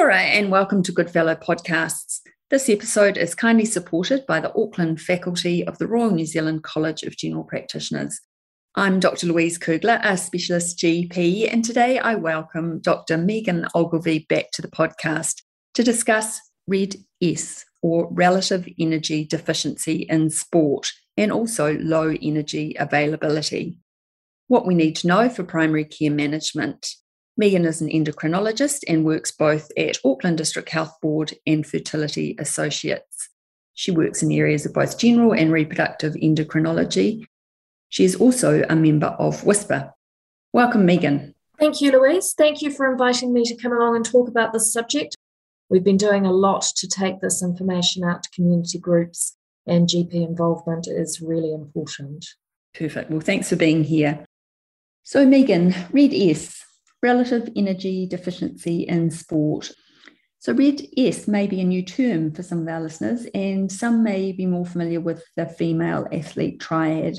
Kia ora and welcome to Goodfellow Podcasts. This episode is kindly supported by the Auckland Faculty of the Royal New Zealand College of General Practitioners. I'm Dr. Louise Kugler, a specialist GP, and today I welcome Dr. Megan Ogilvie back to the podcast to discuss RED-S, or relative energy deficiency in sport, and also low energy availability. What we need to know for primary care management. Megan is an endocrinologist and works both at Auckland District Health Board and Fertility Associates. She works in areas of both general and reproductive endocrinology. She is also a member of WISPA. Welcome, Megan. Thank you, Louise. Thank you for inviting me to come along and talk about this subject. We've been doing a lot to take this information out to community groups, and GP involvement is really important. Perfect. Well, thanks for being here. So, Megan, RED-S. Relative energy deficiency in sport. So RED-S may be a new term for some of our listeners, and some may be more familiar with the female athlete triad.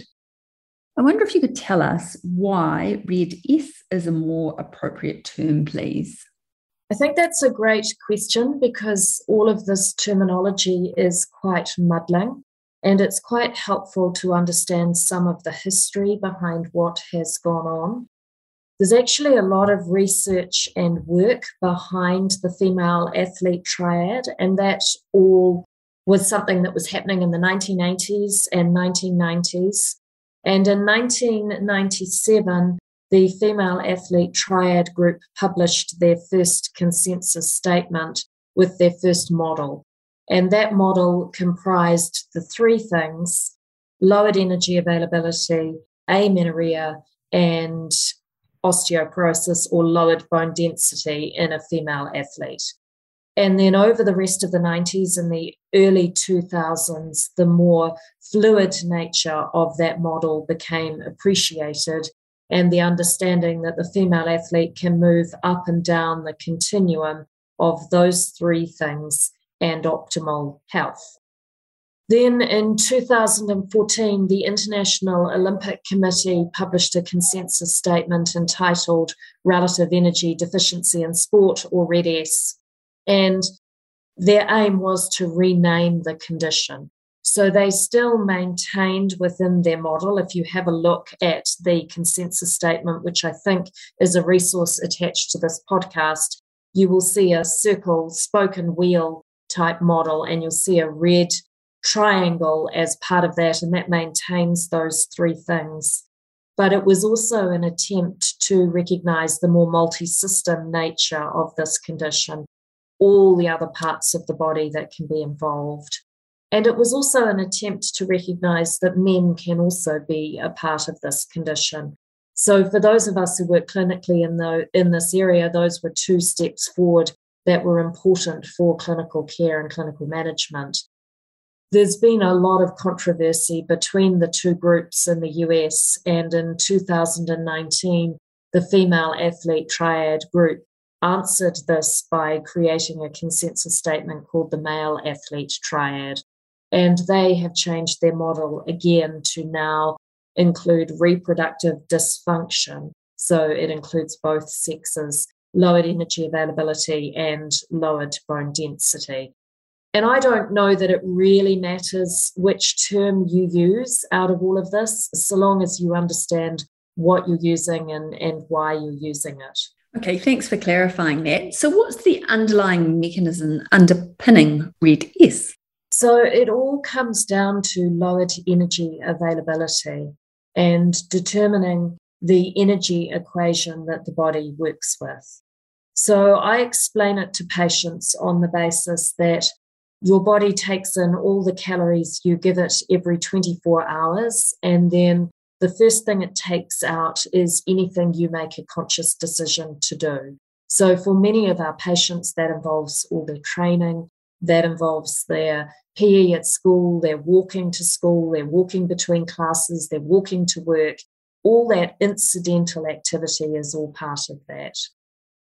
I wonder if you could tell us why RED-S is a more appropriate term, please. I think that's a great question because all of this terminology is quite muddling, and it's quite helpful to understand some of the history behind what has gone on. There's actually a lot of research and work behind the female athlete triad, and that all was something that was happening in the 1980s and 1990s. And in 1997, the female athlete triad group published their first consensus statement with their first model. And that model comprised the three things: lowered energy availability, amenorrhea, and osteoporosis or lowered bone density in a female athlete. And then over the rest of the 90s and the early 2000s, the more fluid nature of that model became appreciated, and the understanding that the female athlete can move up and down the continuum of those three things and optimal health. Then in 2014, the International Olympic Committee published a consensus statement entitled Relative Energy Deficiency in Sport, or RED-S, and their aim was to rename the condition. So they still maintained within their model, if you have a look at the consensus statement, which I think is a resource attached to this podcast, you will see a circle, spoken wheel type model, and you'll see a red triangle as part of that, and that maintains those three things. But it was also an attempt to recognise the more multi-system nature of this condition, all the other parts of the body that can be involved. And it was also an attempt to recognise that men can also be a part of this condition. So for those of us who work clinically in this area, those were two steps forward that were important for clinical care and clinical management. There's been a lot of controversy between the two groups in the US, and in 2019, the female athlete triad group answered this by creating a consensus statement called the male athlete triad. And they have changed their model again to now include reproductive dysfunction. So it includes both sexes, lowered energy availability and lowered bone density. And I don't know that it really matters which term you use out of all of this, so long as you understand what you're using and why you're using it. Okay, thanks for clarifying that. So what's the underlying mechanism underpinning RED-S? So it all comes down to lowered energy availability and determining the energy equation that the body works with. So I explain it to patients on the basis that your body takes in all the calories you give it every 24 hours, and then the first thing it takes out is anything you make a conscious decision to do. So for many of our patients, that involves all their training, that involves their PE at school, their walking to school, their walking between classes, their walking to work. All that incidental activity is all part of that.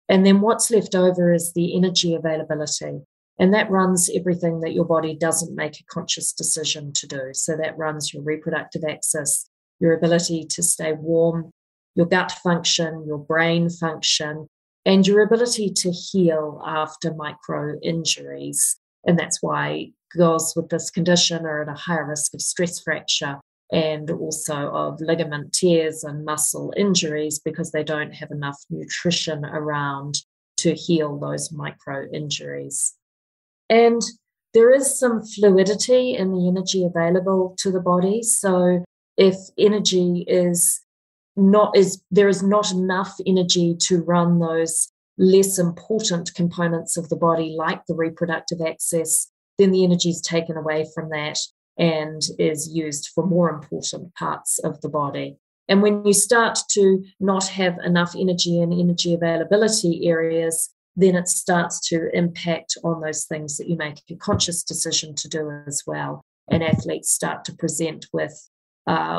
And then what's left over is the energy availability. And that runs everything that your body doesn't make a conscious decision to do. So that runs your reproductive axis, your ability to stay warm, your gut function, your brain function, and your ability to heal after micro injuries. And that's why girls with this condition are at a higher risk of stress fracture and also of ligament tears and muscle injuries, because they don't have enough nutrition around to heal those micro injuries. And there is some fluidity in the energy available to the body. So if energy there is not enough energy to run those less important components of the body, like the reproductive axis, then the energy is taken away from that and is used for more important parts of the body. And when you start to not have enough energy in energy availability areas, then it starts to impact on those things that you make a conscious decision to do as well. And athletes start to present with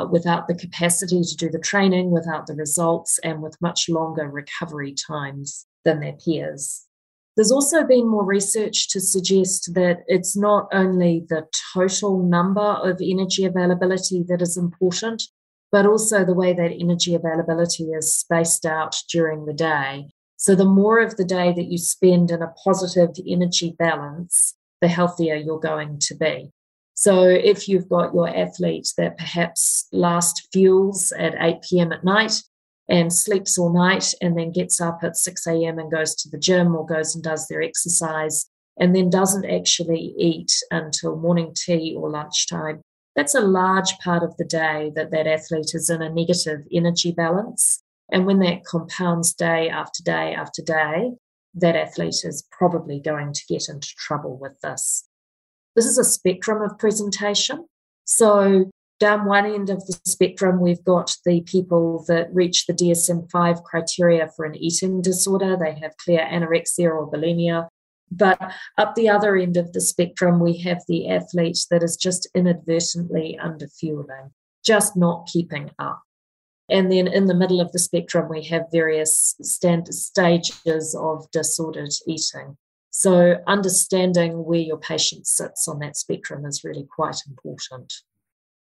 without the capacity to do the training, without the results, and with much longer recovery times than their peers. There's also been more research to suggest that it's not only the total number of energy availability that is important, but also the way that energy availability is spaced out during the day. So the more of the day that you spend in a positive energy balance, the healthier you're going to be. So if you've got your athlete that perhaps last fuels at 8 p.m. at night and sleeps all night and then gets up at 6 a.m. and goes to the gym or goes and does their exercise and then doesn't actually eat until morning tea or lunchtime, that's a large part of the day that athlete is in a negative energy balance. And when that compounds day after day after day, that athlete is probably going to get into trouble with this. This is a spectrum of presentation. So down one end of the spectrum, we've got the people that reach the DSM-5 criteria for an eating disorder. They have clear anorexia or bulimia. But up the other end of the spectrum, we have the athlete that is just inadvertently underfueling, just not keeping up. And then in the middle of the spectrum, we have various stages of disordered eating. So understanding where your patient sits on that spectrum is really quite important.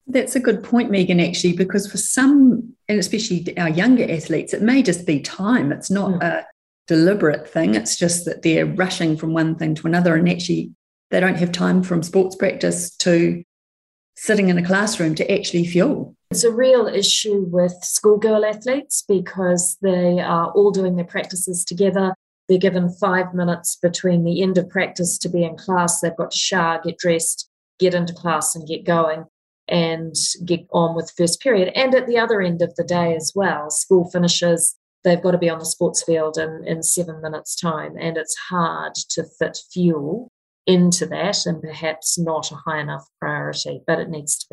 That's a good point, Megan, actually, because for some, and especially our younger athletes, it may just be time. It's not a deliberate thing. It's just that they're rushing from one thing to another, and actually they don't have time from sports practice to sitting in a classroom to actually fuel. It's a real issue with schoolgirl athletes because they are all doing their practices together. They're given 5 minutes between the end of practice to be in class. They've got to shower, get dressed, get into class and get going and get on with first period. And at the other end of the day as well, school finishes, they've got to be on the sports field in 7 minutes' time. And it's hard to fit fuel into that, and perhaps not a high enough priority, but it needs to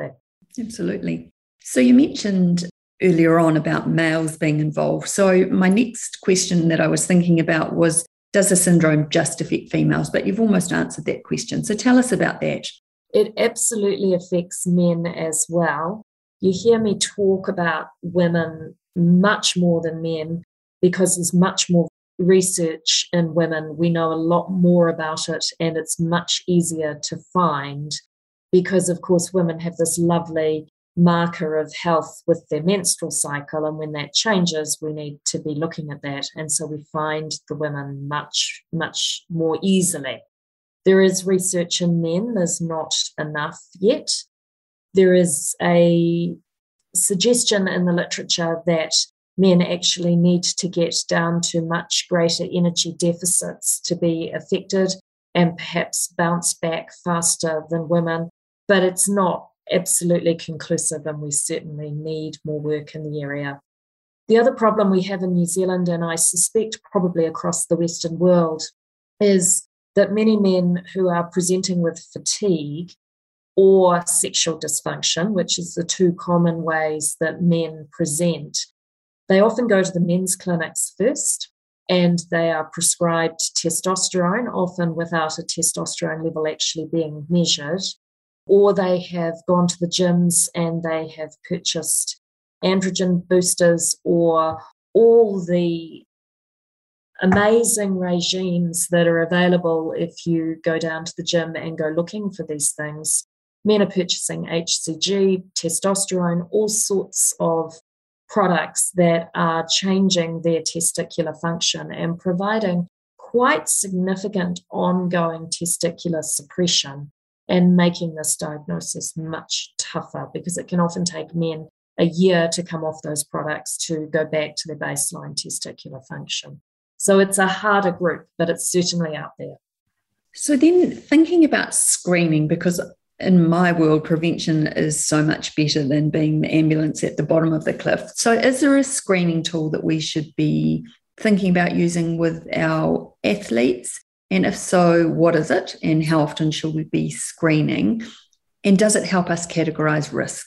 be. Absolutely. So you mentioned earlier on about males being involved. So my next question that I was thinking about was, does the syndrome just affect females? But you've almost answered that question. So tell us about that. It absolutely affects men as well. You hear me talk about women much more than men because there's much more research in women. We know a lot more about it, and it's much easier to find because, of course, women have this lovely marker of health with their menstrual cycle, and when that changes, we need to be looking at that, and so we find the women much more easily. There is research in men. There's not enough yet. There is a suggestion in the literature that men actually need to get down to much greater energy deficits to be affected and perhaps bounce back faster than women, but it's not absolutely conclusive, and we certainly need more work in the area. The other problem we have in New Zealand, and I suspect probably across the Western world, is that many men who are presenting with fatigue or sexual dysfunction, which is the two common ways that men present, they often go to the men's clinics first, and they are prescribed testosterone, often without a testosterone level actually being measured. Or they have gone to the gyms and they have purchased androgen boosters or all the amazing regimes that are available if you go down to the gym and go looking for these things. Men are purchasing HCG, testosterone, all sorts of products that are changing their testicular function and providing quite significant ongoing testicular suppression and making this diagnosis much tougher, because it can often take men a year to come off those products to go back to their baseline testicular function. So it's a harder group, but it's certainly out there. So then thinking about screening, because in my world, prevention is so much better than being the ambulance at the bottom of the cliff. So is there a screening tool that we should be thinking about using with our athletes? And if so, what is it? And how often should we be screening? And does it help us categorise risk?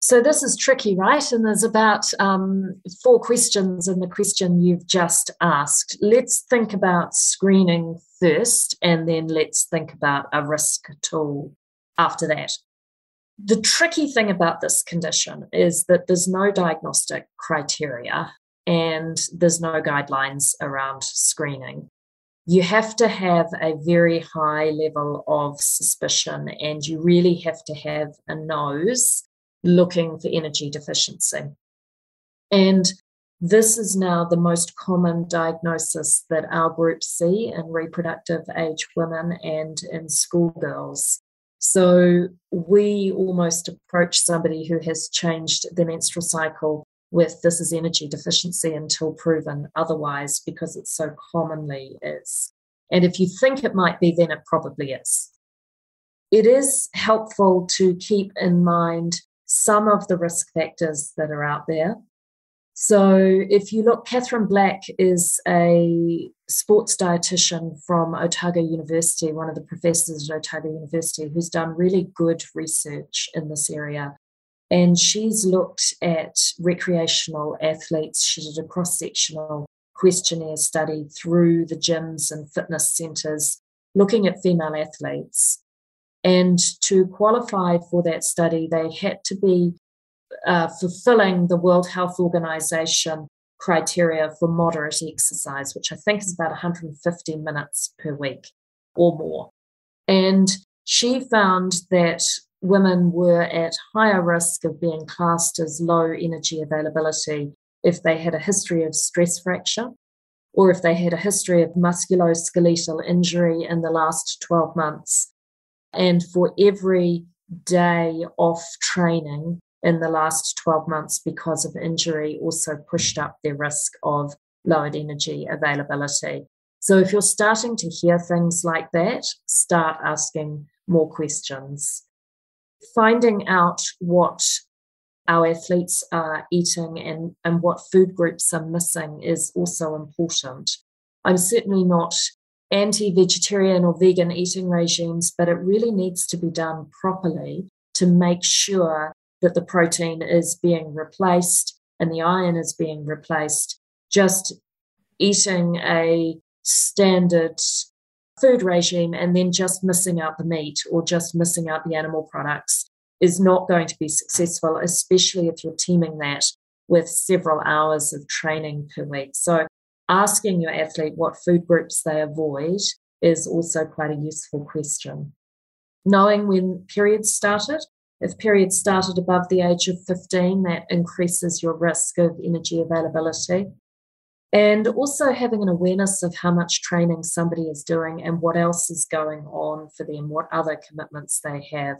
So this is tricky, right? And there's about 4 questions in the question you've just asked. Let's think about screening first, and then let's think about a risk tool after that. The tricky thing about this condition is that there's no diagnostic criteria and there's no guidelines around screening. You have to have a very high level of suspicion, and you really have to have a nose looking for energy deficiency. And this is now the most common diagnosis that our group see in reproductive age women and in schoolgirls. So we almost approach somebody who has changed their menstrual cycle with "this is energy deficiency until proven otherwise," because it so commonly is. And if you think it might be, then it probably is. It is helpful to keep in mind some of the risk factors that are out there. So if you look, Catherine Black is a sports dietitian from Otago University, one of the professors at Otago University, who's done really good research in this area. And she's looked at recreational athletes. She did a cross-sectional questionnaire study through the gyms and fitness centres, looking at female athletes. And to qualify for that study, they had to be fulfilling the World Health Organization criteria for moderate exercise, which I think is about 150 minutes per week or more. And she found that women were at higher risk of being classed as low energy availability if they had a history of stress fracture, or if they had a history of musculoskeletal injury in the last 12 months. And for every day off training in the last 12 months because of injury also pushed up their risk of lowered energy availability. So if you're starting to hear things like that, start asking more questions. Finding out what our athletes are eating and what food groups are missing is also important. I'm certainly not anti-vegetarian or vegan eating regimes, but it really needs to be done properly to make sure that the protein is being replaced and the iron is being replaced. Just eating a standard food regime and then just missing out the meat or just missing out the animal products is not going to be successful, especially if you're teaming that with several hours of training per week. So asking your athlete what food groups they avoid is also quite a useful question. Knowing when periods started. If periods started above the age of 15, that increases your risk of energy availability. And also having an awareness of how much training somebody is doing and what else is going on for them, what other commitments they have,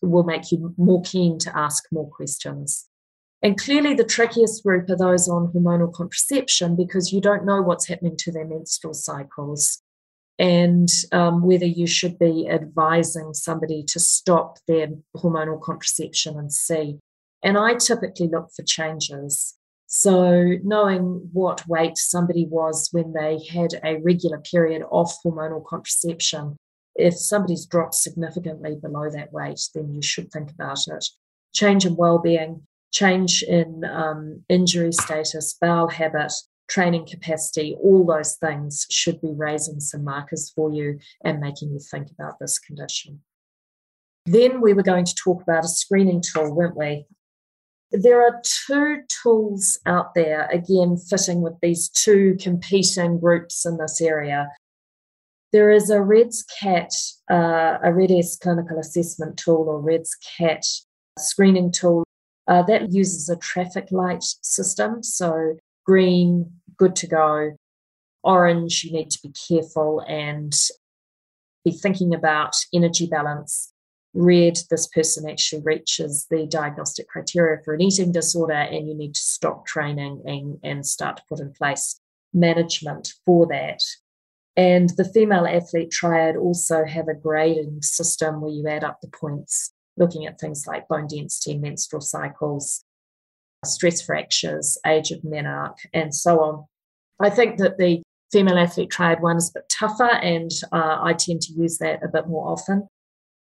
will make you more keen to ask more questions. And clearly the trickiest group are those on hormonal contraception, because you don't know what's happening to their menstrual cycles and whether you should be advising somebody to stop their hormonal contraception and see. And I typically look for changes. So knowing what weight somebody was when they had a regular period off hormonal contraception, if somebody's dropped significantly below that weight, then you should think about it. Change in well-being. Change in injury status, bowel habit, training capacity, all those things should be raising some markers for you and making you think about this condition. Then we were going to talk about a screening tool, weren't we? There are 2 tools out there, again, fitting with these 2 competing groups in this area. There is a RED-S clinical assessment tool or RED-S screening tool That uses a traffic light system, so green, good to go. Orange, you need to be careful and be thinking about energy balance. Red, this person actually reaches the diagnostic criteria for an eating disorder and you need to stop training and start to put in place management for that. And the female athlete triad also have a grading system where you add up the points, looking at things like bone density, menstrual cycles, stress fractures, age of menarche, and so on. I think that the female athlete triad one is a bit tougher, and I tend to use that a bit more often.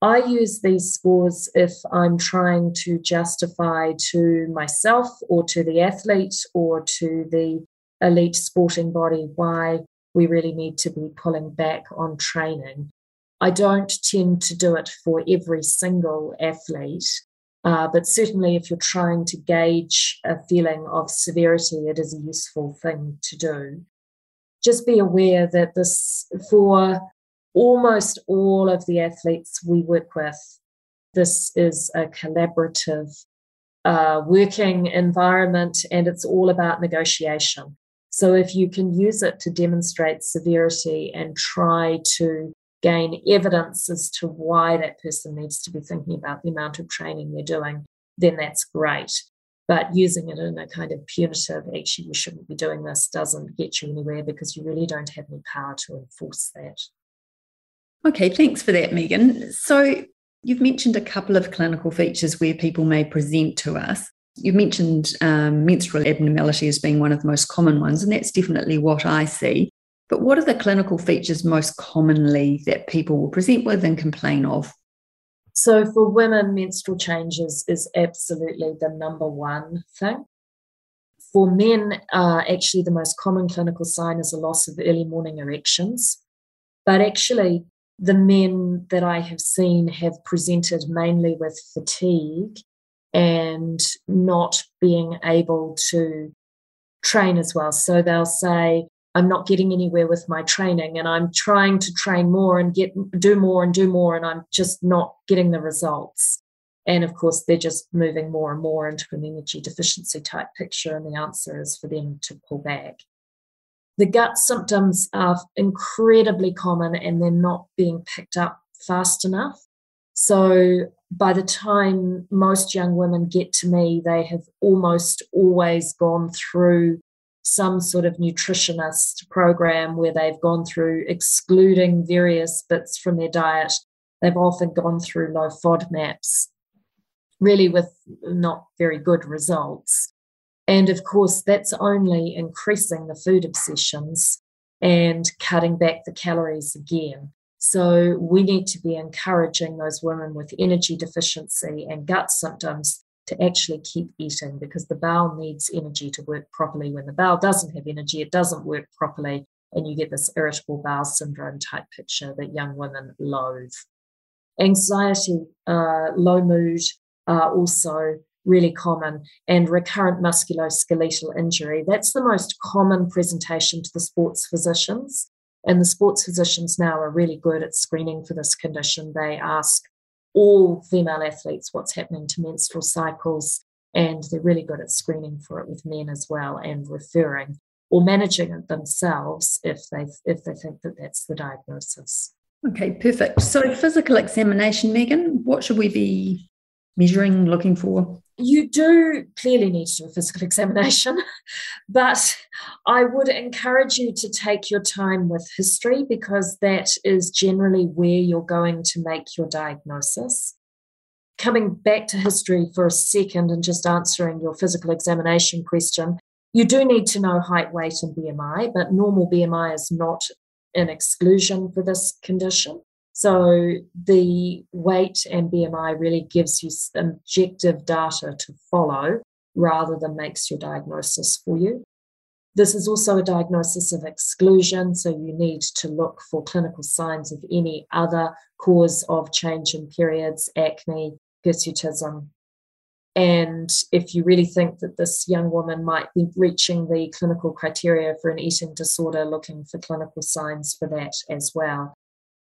I use these scores if I'm trying to justify to myself or to the athlete or to the elite sporting body why we really need to be pulling back on training. I don't tend to do it for every single athlete, but certainly if you're trying to gauge a feeling of severity, it is a useful thing to do. Just be aware that this, for almost all of the athletes we work with, this is a collaborative working environment, and it's all about negotiation. So if you can use it to demonstrate severity and try to gain evidence as to why that person needs to be thinking about the amount of training they're doing, then that's great. But using it in a kind of punitive, actually you shouldn't be doing this, doesn't get you anywhere because you really don't have any power to enforce that. Okay, thanks for that, Megan. So you've mentioned a couple of clinical features where people may present to us. You mentioned menstrual abnormality as being one of the most common ones, and that's definitely what I see. But what are the clinical features most commonly that people will present with and complain of? So for women, menstrual changes is absolutely the number one thing. For men, actually the most common clinical sign is a loss of early morning erections. But actually, the men that I have seen have presented mainly with fatigue and not being able to train as well. So they'll say, I'm not getting anywhere with my training and I'm trying to train more and do more and I'm just not getting the results. And of course, they're just moving more and more into an energy deficiency type picture, and the answer is for them to pull back. The gut symptoms are incredibly common and they're not being picked up fast enough. So by the time most young women get to me, they have almost always gone through some sort of nutritionist program where they've gone through excluding various bits from their diet. They've often gone through low FODMAPs, really with not very good results. And of course, that's only increasing the food obsessions and cutting back the calories again. So we need to be encouraging those women with energy deficiency and gut symptoms to actually keep eating, because the bowel needs energy to work properly. When the bowel doesn't have energy, it doesn't work properly, and you get this irritable bowel syndrome type picture that young women loathe. Anxiety, low mood are also really common, and recurrent musculoskeletal injury. That's the most common presentation to the sports physicians, and the sports physicians now are really good at screening for this condition. They ask all female athletes what's happening to menstrual cycles, and they're really good at screening for it with men as well and referring or managing it themselves if they think that that's the diagnosis. Okay, perfect. So physical examination, Megan, what should we be measuring, looking for? You do clearly need to do a physical examination, but I would encourage you to take your time with history, because that is generally where you're going to make your diagnosis. Coming back to history for a second and just answering your physical examination question, you do need to know height, weight, and BMI, but normal BMI is not an exclusion for this condition. So the weight and BMI really gives you objective data to follow rather than makes your diagnosis for you. This is also a diagnosis of exclusion, so you need to look for clinical signs of any other cause of change in periods, acne, hirsutism. And if you really think that this young woman might be reaching the clinical criteria for an eating disorder, looking for clinical signs for that as well.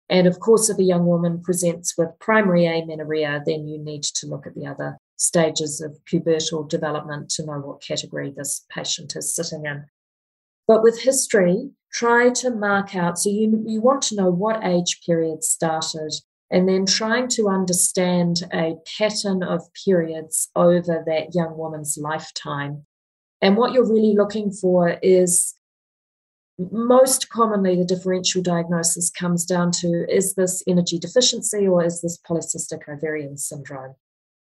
And of course, if a young woman presents with primary amenorrhea, then you need to look at the other stages of pubertal development to know what category this patient is sitting in. But with history, try to mark out, so you want to know what age period started, and then trying to understand a pattern of periods over that young woman's lifetime. And what you're really looking for is, most commonly the differential diagnosis comes down to, is this energy deficiency or is this polycystic ovarian syndrome?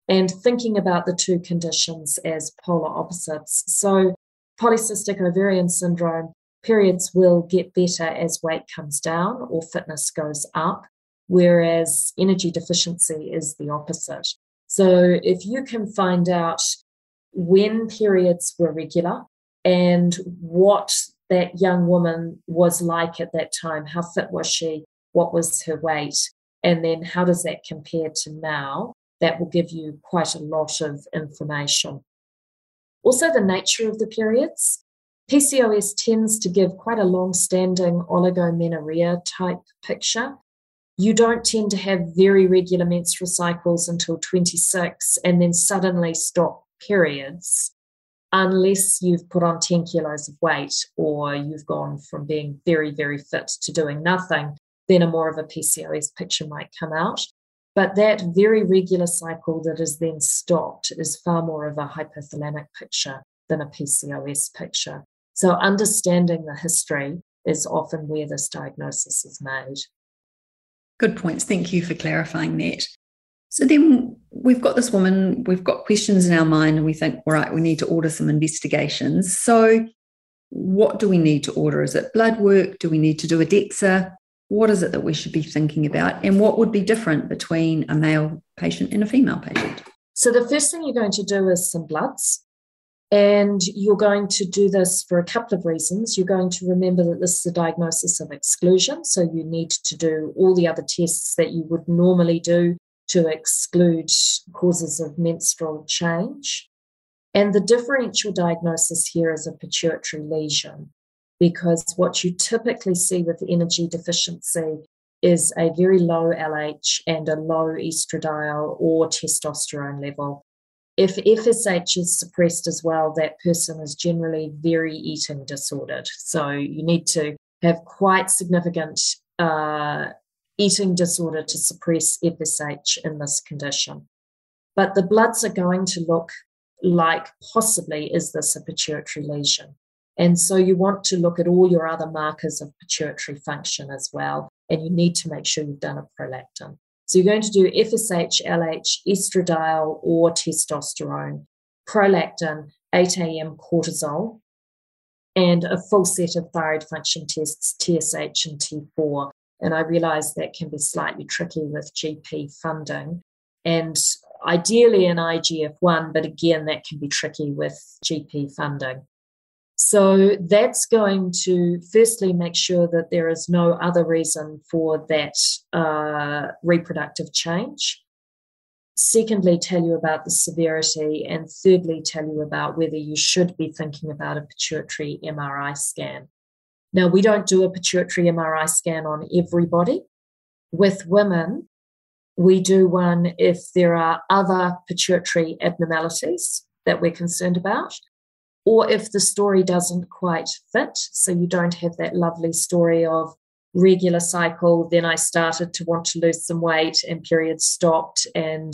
And thinking about the two conditions as polar opposites. So polycystic ovarian syndrome, periods will get better as weight comes down or fitness goes up, whereas energy deficiency is the opposite. So if you can find out when periods were regular and what that young woman was like at that time, how fit was she, what was her weight, and then how does that compare to now, that will give you quite a lot of information. Also, the nature of the periods. PCOS tends to give quite a long-standing oligomenorrhea type picture. You don't tend to have very regular menstrual cycles until 26 and then suddenly stop periods unless you've put on 10 kilos of weight or you've gone from being very, very fit to doing nothing, then a more of a PCOS picture might come out. But that very regular cycle that is then stopped is far more of a hypothalamic picture than a PCOS picture. So understanding the history is often where this diagnosis is made. Good points. Thank you for clarifying that. So then we've got this woman, we've got questions in our mind, and we think, all right, we need to order some investigations. So what do we need to order? Is it blood work? Do we need to do a DEXA? What is it that we should be thinking about? And what would be different between a male patient and a female patient? So the first thing you're going to do is some bloods. And you're going to do this for a couple of reasons. You're going to remember that this is a diagnosis of exclusion. So you need to do all the other tests that you would normally do to exclude causes of menstrual change. And the differential diagnosis here is a pituitary lesion, because what you typically see with energy deficiency is a very low LH and a low estradiol or testosterone level. If FSH is suppressed as well, that person is generally very eating disordered. So you need to have quite significant eating disorder to suppress FSH in this condition. But the bloods are going to look like, possibly, is this a pituitary lesion? And so you want to look at all your other markers of pituitary function as well, and you need to make sure you've done a prolactin. So you're going to do FSH, LH, estradiol or testosterone, prolactin, 8 a.m. cortisol, and a full set of thyroid function tests, TSH and T4. And I realise that can be slightly tricky with GP funding, and ideally an IGF-1, but again, that can be tricky with GP funding. So that's going to firstly make sure that there is no other reason for that reproductive change. Secondly, tell you about the severity. And thirdly, tell you about whether you should be thinking about a pituitary MRI scan. Now, we don't do a pituitary MRI scan on everybody. With women, we do one if there are other pituitary abnormalities that we're concerned about, or if the story doesn't quite fit, so you don't have that lovely story of regular cycle, then I started to want to lose some weight and periods stopped. And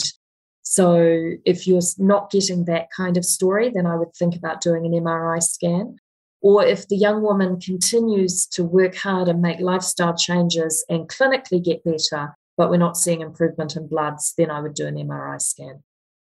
so if you're not getting that kind of story, then I would think about doing an MRI scan. Or if the young woman continues to work hard and make lifestyle changes and clinically get better, but we're not seeing improvement in bloods, then I would do an MRI scan.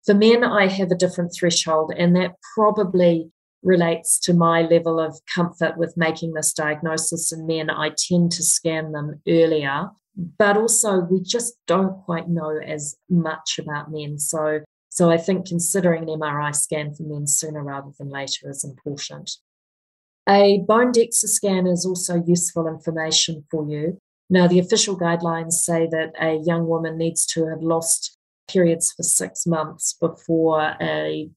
For men, I have a different threshold, and that probably relates to my level of comfort with making this diagnosis. In men, I tend to scan them earlier, but also we just don't quite know as much about men. So I think considering an MRI scan for men sooner rather than later is important. A bone DEXA scan is also useful information for you. Now, the official guidelines say that a young woman needs to have lost periods for 6 months before a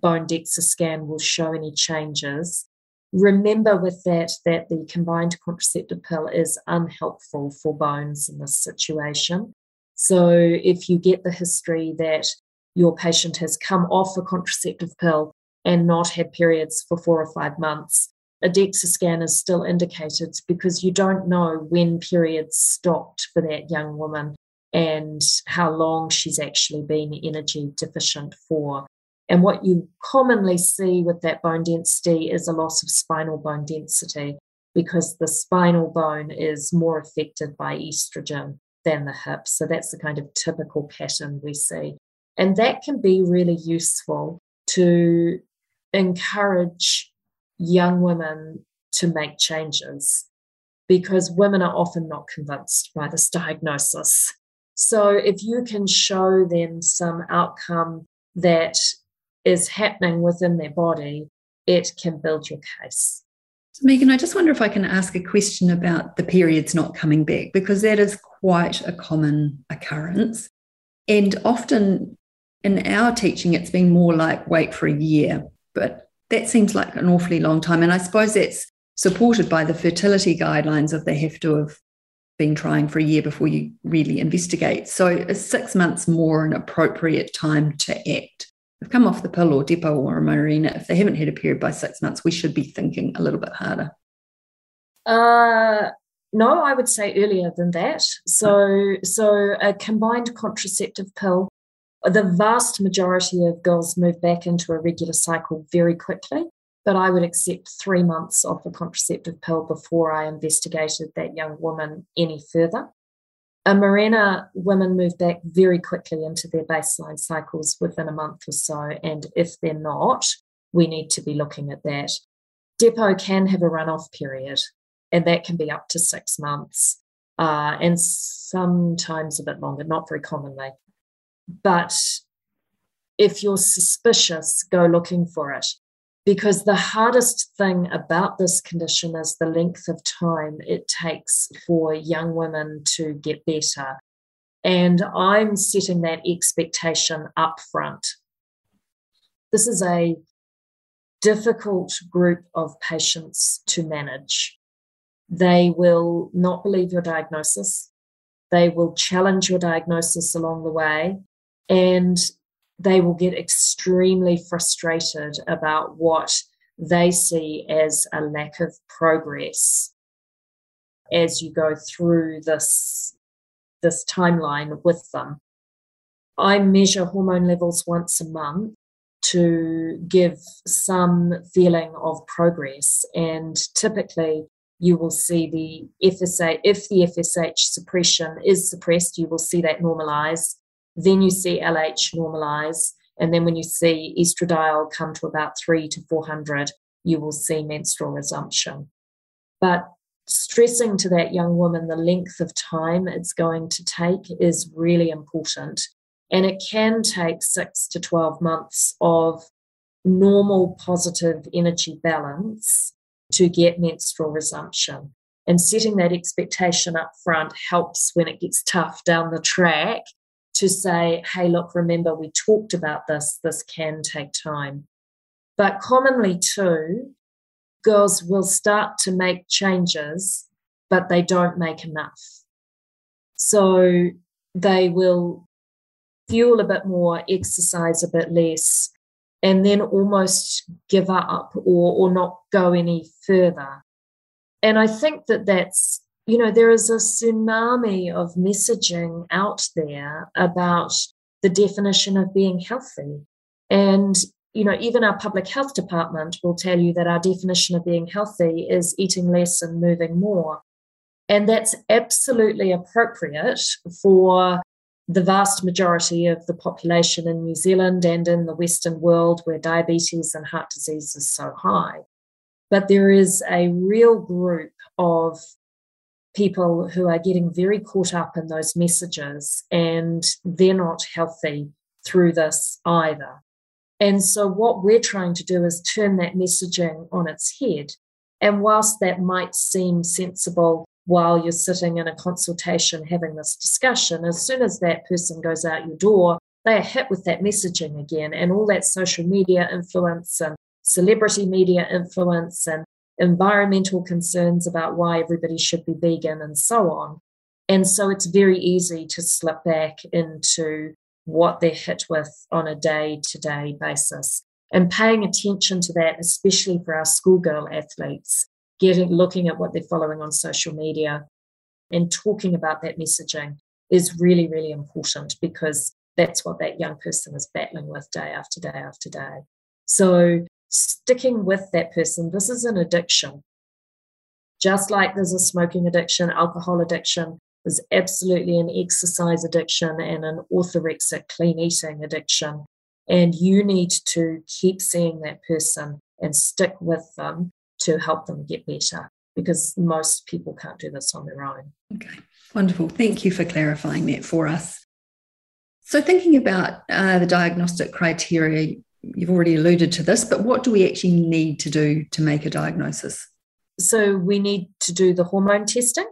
bone DEXA scan will show any changes. Remember with that the combined contraceptive pill is unhelpful for bones in this situation. So if you get the history that your patient has come off a contraceptive pill and not had periods for 4 or 5 months. A DEXA scan is still indicated because you don't know when periods stopped for that young woman and how long she's actually been energy deficient for. And what you commonly see with that bone density is a loss of spinal bone density because the spinal bone is more affected by estrogen than the hip. So that's the kind of typical pattern we see. And that can be really useful to encourage young women to make changes because women are often not convinced by this diagnosis. So if you can show them some outcome that is happening within their body, it can build your case. So Megan, I just wonder if I can ask a question about the periods not coming back, because that is quite a common occurrence. And often in our teaching, it's been more like wait for a year, but that seems like an awfully long time. And I suppose that's supported by the fertility guidelines of they have to have been trying for a year before you really investigate. So is 6 months more an appropriate time to act? They've come off the pill or Depo or Mirena. If they haven't had a period by 6 months, we should be thinking a little bit harder. No, I would say earlier than that. So a combined contraceptive pill, the vast majority of girls move back into a regular cycle very quickly, but I would accept 3 months off a contraceptive pill before I investigated that young woman any further. A Mirena, women move back very quickly into their baseline cycles within a month or so, and if they're not, we need to be looking at that. Depo can have a runoff period, and that can be up to 6 months, and sometimes a bit longer, not very commonly. But if you're suspicious, go looking for it, because the hardest thing about this condition is the length of time it takes for young women to get better. And I'm setting that expectation up front. This is a difficult group of patients to manage. They will not believe your diagnosis. They will challenge your diagnosis along the way. And they will get extremely frustrated about what they see as a lack of progress as you go through this timeline with them. I measure hormone levels once a month to give some feeling of progress, and typically you will see the FSH, if the FSH suppression is suppressed, you will see that normalize. Then you see LH normalize. And then when you see estradiol come to about 300 to 400, you will see menstrual resumption. But stressing to that young woman the length of time it's going to take is really important. And it can take 6 to 12 months of normal positive energy balance to get menstrual resumption. And setting that expectation up front helps when it gets tough down the track to say, hey, look, remember, we talked about this. This can take time. But commonly, too, girls will start to make changes, but they don't make enough. So they will fuel a bit more, exercise a bit less, and then almost give up or not go any further. And I think that's there is a tsunami of messaging out there about the definition of being healthy. And, even our public health department will tell you that our definition of being healthy is eating less and moving more. And that's absolutely appropriate for the vast majority of the population in New Zealand and in the Western world where diabetes and heart disease is so high. But there is a real group of people who are getting very caught up in those messages, and they're not healthy through this either. And so what we're trying to do is turn that messaging on its head. And whilst that might seem sensible while you're sitting in a consultation having this discussion, as soon as that person goes out your door, they are hit with that messaging again, and all that social media influence and celebrity media influence and environmental concerns about why everybody should be vegan and so on. And so it's very easy to slip back into what they're hit with on a day-to-day basis. And paying attention to that, especially for our schoolgirl athletes, looking at what they're following on social media and talking about that messaging is really, really important, because that's what that young person is battling with day after day after day. So sticking with that person, this is an addiction. Just like there's a smoking addiction, alcohol addiction, there's absolutely an exercise addiction and an orthorexic clean eating addiction. And you need to keep seeing that person and stick with them to help them get better, because most people can't do this on their own. Okay, wonderful. Thank you for clarifying that for us. So thinking about the diagnostic criteria, you've already alluded to this, but what do we actually need to do to make a diagnosis? So we need to do the hormone testing,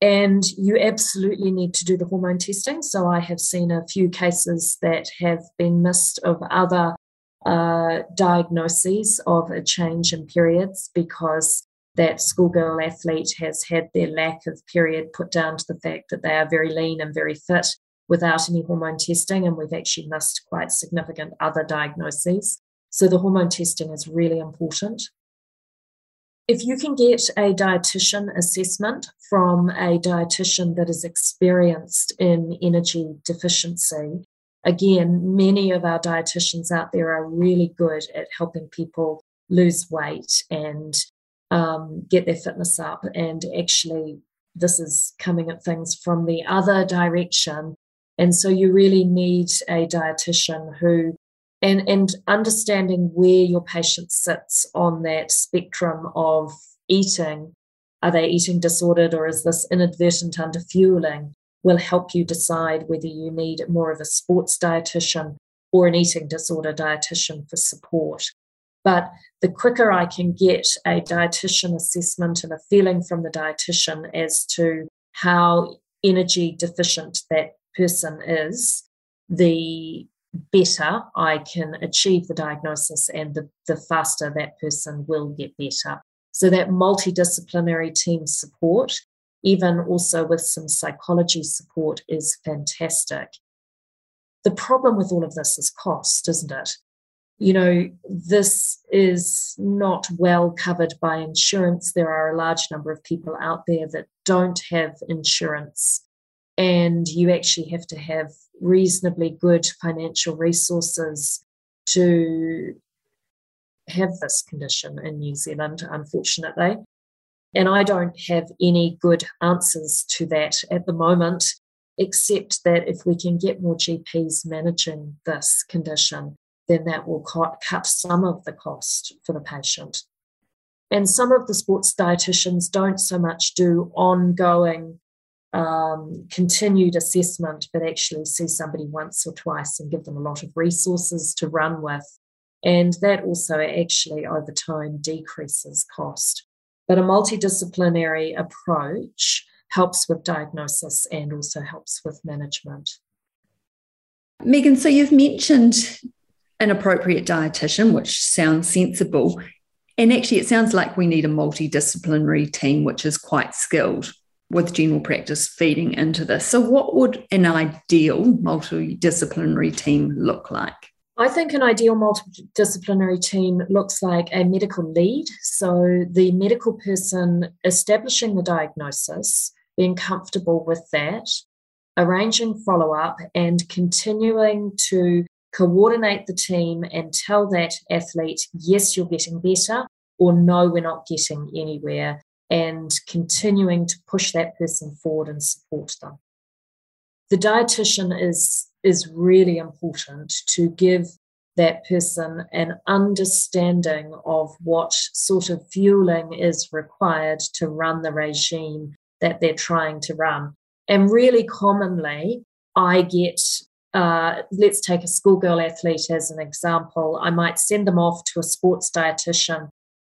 and you absolutely need to do the hormone testing. So I have seen a few cases that have been missed of other diagnoses of a change in periods, because that schoolgirl athlete has had their lack of period put down to the fact that they are very lean and very fit without any hormone testing, and we've actually missed quite significant other diagnoses. So the hormone testing is really important. If you can get a dietitian assessment from a dietitian that is experienced in energy deficiency, again, many of our dietitians out there are really good at helping people lose weight and get their fitness up. And actually, this is coming at things from the other direction. And so you really need a dietitian who And understanding where your patient sits on that spectrum of eating, are they eating disordered or is this inadvertent underfueling, will help you decide whether you need more of a sports dietitian or an eating disorder dietitian for support. But the quicker I can get a dietitian assessment and a feeling from the dietitian as to how energy deficient that person is, the better I can achieve the diagnosis, and the faster that person will get better. So that multidisciplinary team support, even also with some psychology support, is fantastic. The problem with all of this is cost, isn't it? You know, this is not well covered by insurance. There are a large number of people out there that don't have insurance, and you actually have to have reasonably good financial resources to have this condition in New Zealand, unfortunately. And I don't have any good answers to that at the moment, except that if we can get more GPs managing this condition, then that will cut some of the cost for the patient. And some of the sports dietitians don't so much do ongoing continued assessment, but actually see somebody once or twice and give them a lot of resources to run with. And that also actually over time decreases cost. But a multidisciplinary approach helps with diagnosis and also helps with management. Megan, so you've mentioned an appropriate dietitian, which sounds sensible. And actually it sounds like we need a multidisciplinary team, which is quite skilled with general practice feeding into this. So what would an ideal multidisciplinary team look like? I think an ideal multidisciplinary team looks like a medical lead. So the medical person establishing the diagnosis, being comfortable with that, arranging follow-up and continuing to coordinate the team and tell that athlete, yes, you're getting better, or no, we're not getting anywhere, and continuing to push that person forward and support them. The dietitian is really important to give that person an understanding of what sort of fueling is required to run the regime that they're trying to run. And really commonly, I get, let's take a schoolgirl athlete as an example. I might send them off to a sports dietitian,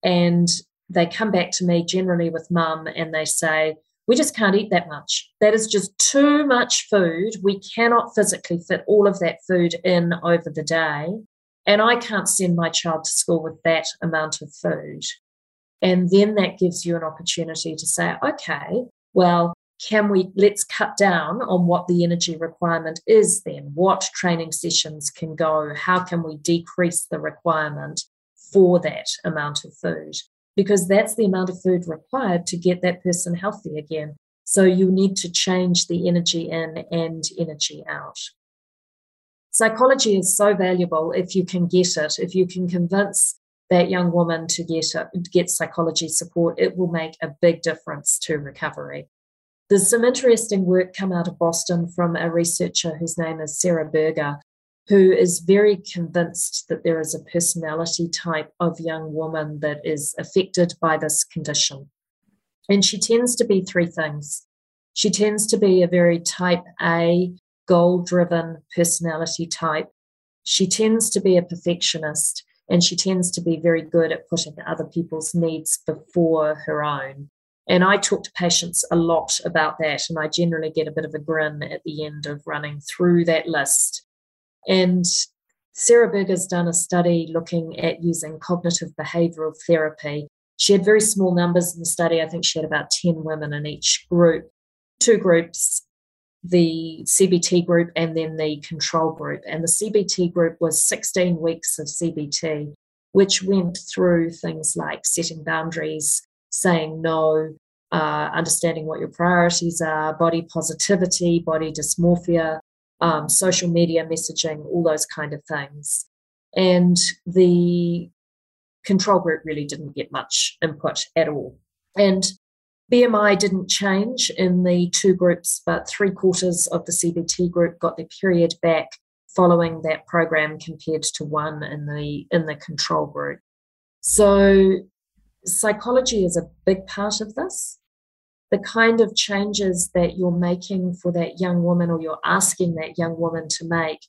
and they come back to me generally with mum and they say, we just can't eat that much. That is just too much food. We cannot physically fit all of that food in over the day. And I can't send my child to school with that amount of food. And then that gives you an opportunity to say, okay, well, let's cut down on what the energy requirement is then, what training sessions can go, how can we decrease the requirement for that amount of food, because that's the amount of food required to get that person healthy again. So you need to change the energy in and energy out. Psychology is so valuable if you can get it, if you can convince that young woman to get psychology support, it will make a big difference to recovery. There's some interesting work come out of Boston from a researcher whose name is Sara Berger, who is very convinced that there is a personality type of young woman that is affected by this condition. And she tends to be three things. She tends to be a very type A, goal-driven personality type. She tends to be a perfectionist, and she tends to be very good at putting other people's needs before her own. And I talk to patients a lot about that, and I generally get a bit of a grin at the end of running through that list. And Sara Berger's done a study looking at using cognitive behavioural therapy. She had very small numbers in the study. I think she had about 10 women in each group, two groups, the CBT group and then the control group. And the CBT group was 16 weeks of CBT, which went through things like setting boundaries, saying no, understanding what your priorities are, body positivity, body dysmorphia, social media messaging, all those kind of things. And the control group really didn't get much input at all. And BMI didn't change in the two groups, but 3/4 of the CBT group got their period back following that program compared to one in the control group. So psychology is a big part of this. The kind of changes that you're making for that young woman, or you're asking that young woman to make,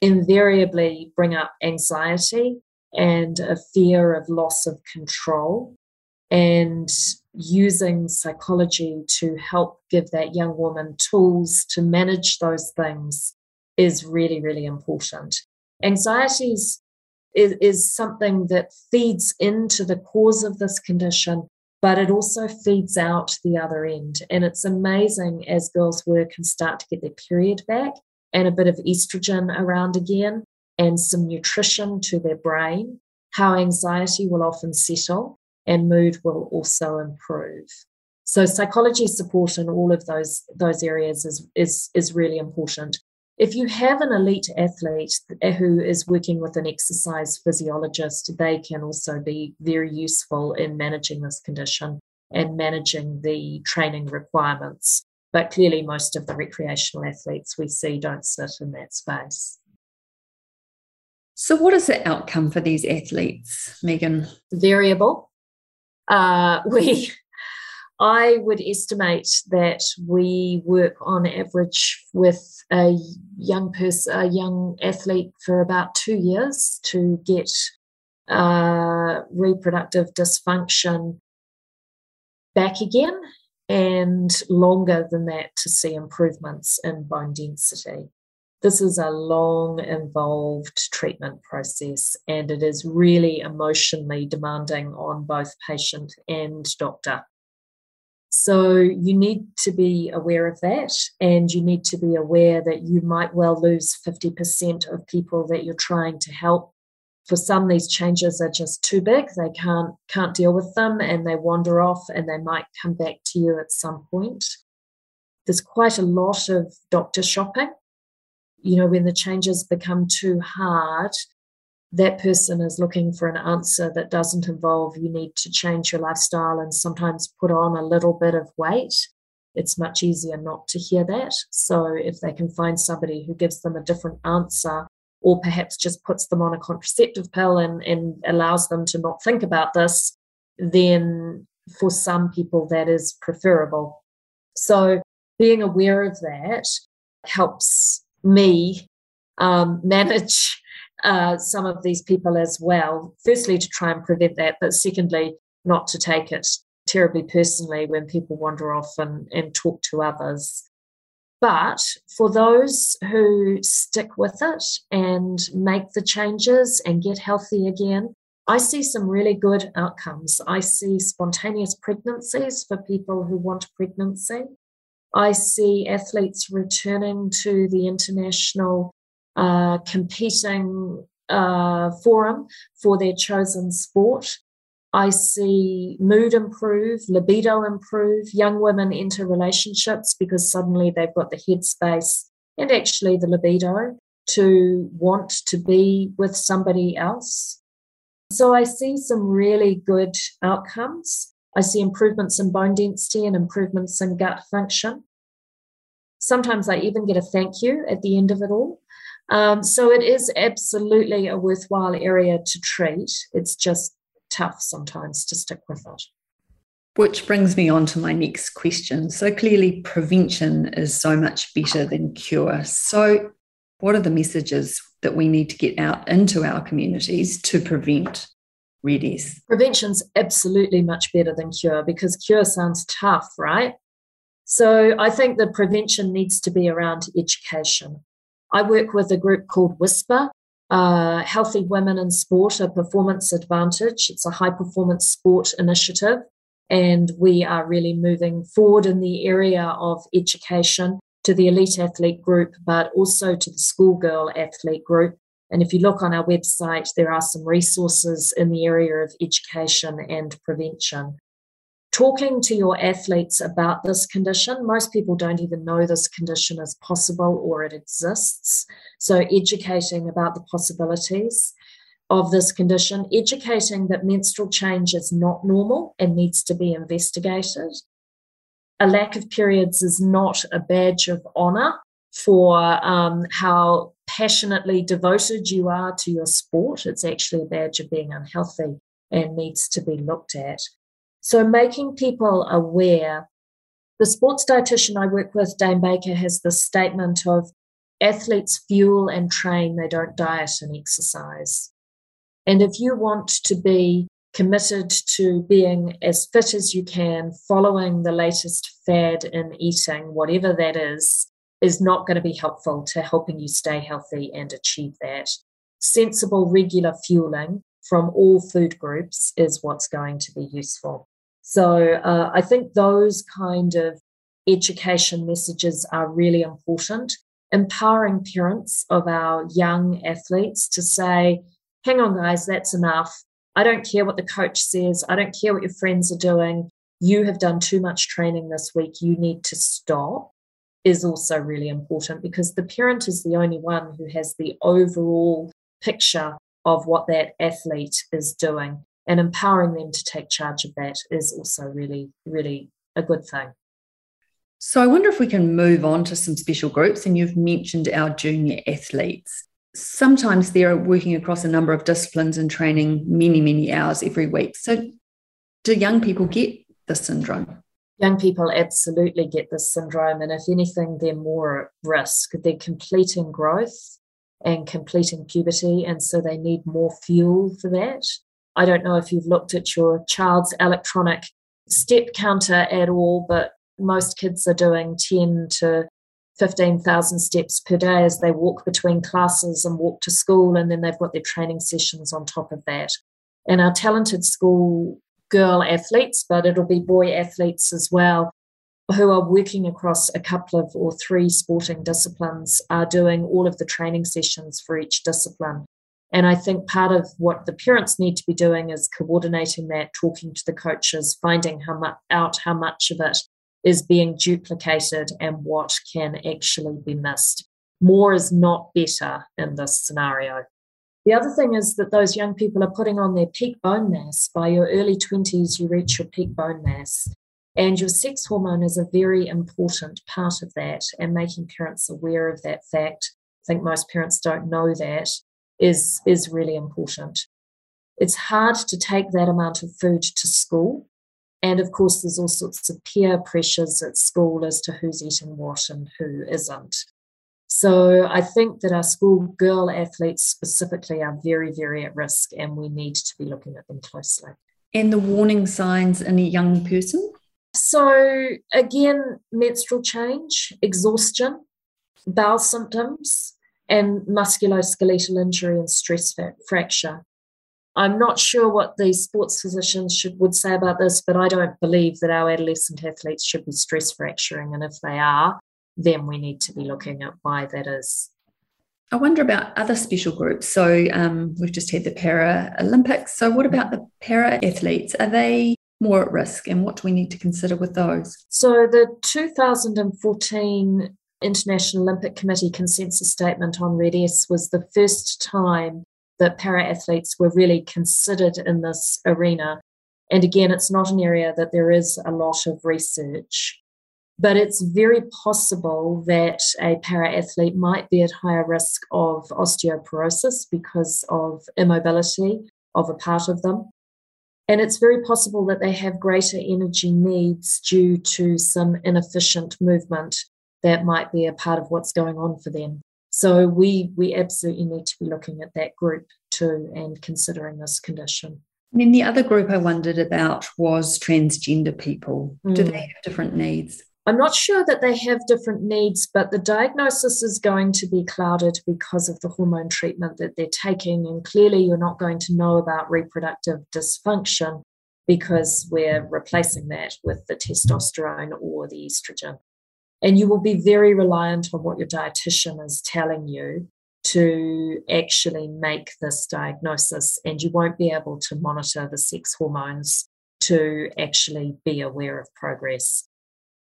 invariably bring up anxiety and a fear of loss of control. And using psychology to help give that young woman tools to manage those things is really, really important. Anxiety is something that feeds into the cause of this condition, but it also feeds out the other end. And it's amazing as girls work and start to get their period back and a bit of estrogen around again and some nutrition to their brain, how anxiety will often settle and mood will also improve. So psychology support in all of those areas is really important. If you have an elite athlete who is working with an exercise physiologist, they can also be very useful in managing this condition and managing the training requirements. But clearly most of the recreational athletes we see don't sit in that space. So what is the outcome for these athletes, Megan? Variable. I would estimate that we work on average with a young athlete for about 2 years to get reproductive dysfunction back again, and longer than that to see improvements in bone density. This is a long, involved treatment process, and it is really emotionally demanding on both patient and doctor. So you need to be aware of that, and you need to be aware that you might well lose 50% of people that you're trying to help. For some, these changes are just too big. They can't deal with them, and they wander off, and they might come back to you at some point. There's quite a lot of doctor shopping. You know, when the changes become too hard, that person is looking for an answer that doesn't involve you need to change your lifestyle and sometimes put on a little bit of weight. It's much easier not to hear that. So if they can find somebody who gives them a different answer, or perhaps just puts them on a contraceptive pill and allows them to not think about this, then for some people that is preferable. So being aware of that helps me manage some of these people as well, firstly to try and prevent that, but secondly not to take it terribly personally when people wander off and talk to others. But for those who stick with it and make the changes and get healthy again, I see some really good outcomes. I see spontaneous pregnancies for people who want pregnancy. I see athletes returning to the international competing forum for their chosen sport. I see mood improve, libido improve, young women enter relationships because suddenly they've got the headspace and actually the libido to want to be with somebody else. So I see some really good outcomes. I see improvements in bone density and improvements in gut function. Sometimes I even get a thank you at the end of it all. So it is absolutely a worthwhile area to treat. It's just tough sometimes to stick with it. Which brings me on to my next question. So clearly prevention is so much better than cure. So what are the messages that we need to get out into our communities to prevent RED-S? Prevention's absolutely much better than cure, because cure sounds tough, right? So I think the prevention needs to be around education. I work with a group called WISPA, Healthy Women in Sport, a Performance Advantage. It's a high-performance sport initiative, and we are really moving forward in the area of education to the elite athlete group, but also to the schoolgirl athlete group. And if you look on our website, there are some resources in the area of education and prevention. Talking to your athletes about this condition, most people don't even know this condition is possible or it exists. So educating about the possibilities of this condition, educating that menstrual change is not normal and needs to be investigated. A lack of periods is not a badge of honour for how passionately devoted you are to your sport. It's actually a badge of being unhealthy and needs to be looked at. So making people aware. The sports dietitian I work with, Dame Baker, has this statement of athletes fuel and train, they don't diet and exercise. And if you want to be committed to being as fit as you can, following the latest fad in eating, whatever that is not going to be helpful to helping you stay healthy and achieve that. Sensible, regular fueling from all food groups is what's going to be useful. So I think those kind of education messages are really important. Empowering parents of our young athletes to say, hang on, guys, that's enough. I don't care what the coach says. I don't care what your friends are doing. You have done too much training this week. You need to stop. Is also really important, because the parent is the only one who has the overall picture of what that athlete is doing, and empowering them to take charge of that is also really, really a good thing. So I wonder if we can move on to some special groups, and you've mentioned our junior athletes. Sometimes they're working across a number of disciplines and training many, many hours every week. So do young people get this syndrome? Young people absolutely get this syndrome, and if anything, they're more at risk. They're completing growth and completing puberty, and so they need more fuel for that. I don't know if you've looked at your child's electronic step counter at all, but most kids are doing 10 to 15,000 steps per day as they walk between classes and walk to school, and then they've got their training sessions on top of that. And our talented school girl athletes, but it'll be boy athletes as well, who are working across a couple of or three sporting disciplines, are doing all of the training sessions for each discipline. And I think part of what the parents need to be doing is coordinating that, talking to the coaches, finding out how much of it is being duplicated and what can actually be missed. More is not better in this scenario. The other thing is that those young people are putting on their peak bone mass. By your early 20s, you reach your peak bone mass. And your sex hormone is a very important part of that, and making parents aware of that fact, I think most parents don't know that, is really important. It's hard to take that amount of food to school. And, of course, there's all sorts of peer pressures at school as to who's eating what and who isn't. So I think that our school girl athletes specifically are very, very at risk, and we need to be looking at them closely. And the warning signs in a young person? So again, menstrual change, exhaustion, bowel symptoms, and musculoskeletal injury and stress fracture. I'm not sure what the sports physicians would say about this, but I don't believe that our adolescent athletes should be stress fracturing. And if they are, then we need to be looking at why that is. I wonder about other special groups. So we've just had the Paralympics. So what about the para-athletes? Are they more at risk, and what do we need to consider with those? So the 2014 International Olympic Committee consensus statement on RED-S was the first time that para-athletes were really considered in this arena. And again, it's not an area that there is a lot of research, but it's very possible that a para-athlete might be at higher risk of osteoporosis because of immobility of a part of them. And it's very possible that they have greater energy needs due to some inefficient movement that might be a part of what's going on for them. So we absolutely need to be looking at that group too and considering this condition. And then the other group I wondered about was transgender people. Do they have different needs? I'm not sure that they have different needs, but the diagnosis is going to be clouded because of the hormone treatment that they're taking. And clearly you're not going to know about reproductive dysfunction because we're replacing that with the testosterone or the estrogen. And you will be very reliant on what your dietitian is telling you to actually make this diagnosis, and you won't be able to monitor the sex hormones to actually be aware of progress.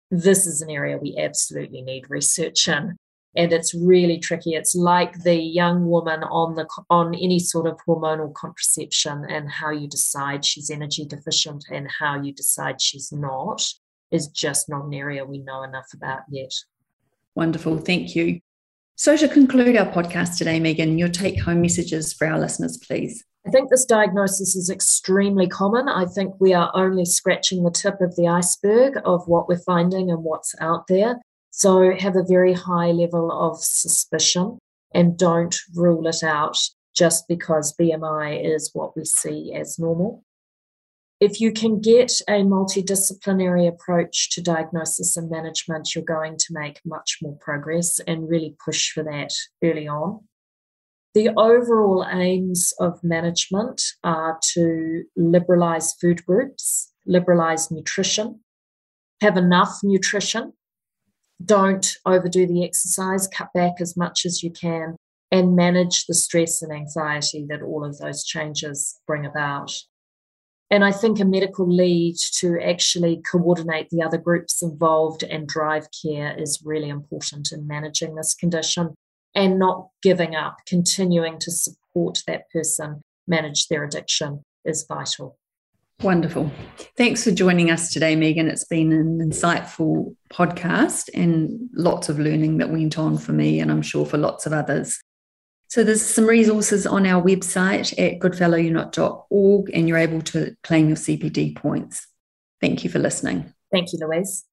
This is an area we absolutely need research in, and it's really tricky. It's like the young woman on any sort of hormonal contraception, and how you decide she's energy deficient and how you decide she's not is just not an area we know enough about yet. Wonderful, thank you. So to conclude our podcast today, Megan, your take-home messages for our listeners, please. I think this diagnosis is extremely common. I think we are only scratching the tip of the iceberg of what we're finding and what's out there. So have a very high level of suspicion and don't rule it out just because BMI is what we see as normal. If you can get a multidisciplinary approach to diagnosis and management, you're going to make much more progress and really push for that early on. The overall aims of management are to liberalise food groups, liberalise nutrition, have enough nutrition, don't overdo the exercise, cut back as much as you can, and manage the stress and anxiety that all of those changes bring about. And I think a medical lead to actually coordinate the other groups involved and drive care is really important in managing this condition, and not giving up, continuing to support that person, manage their addiction is vital. Wonderful. Thanks for joining us today, Megan. It's been an insightful podcast and lots of learning that went on for me, and I'm sure for lots of others. So there's some resources on our website at goodfellowunit.org, and you're able to claim your CPD points. Thank you for listening. Thank you, Louise.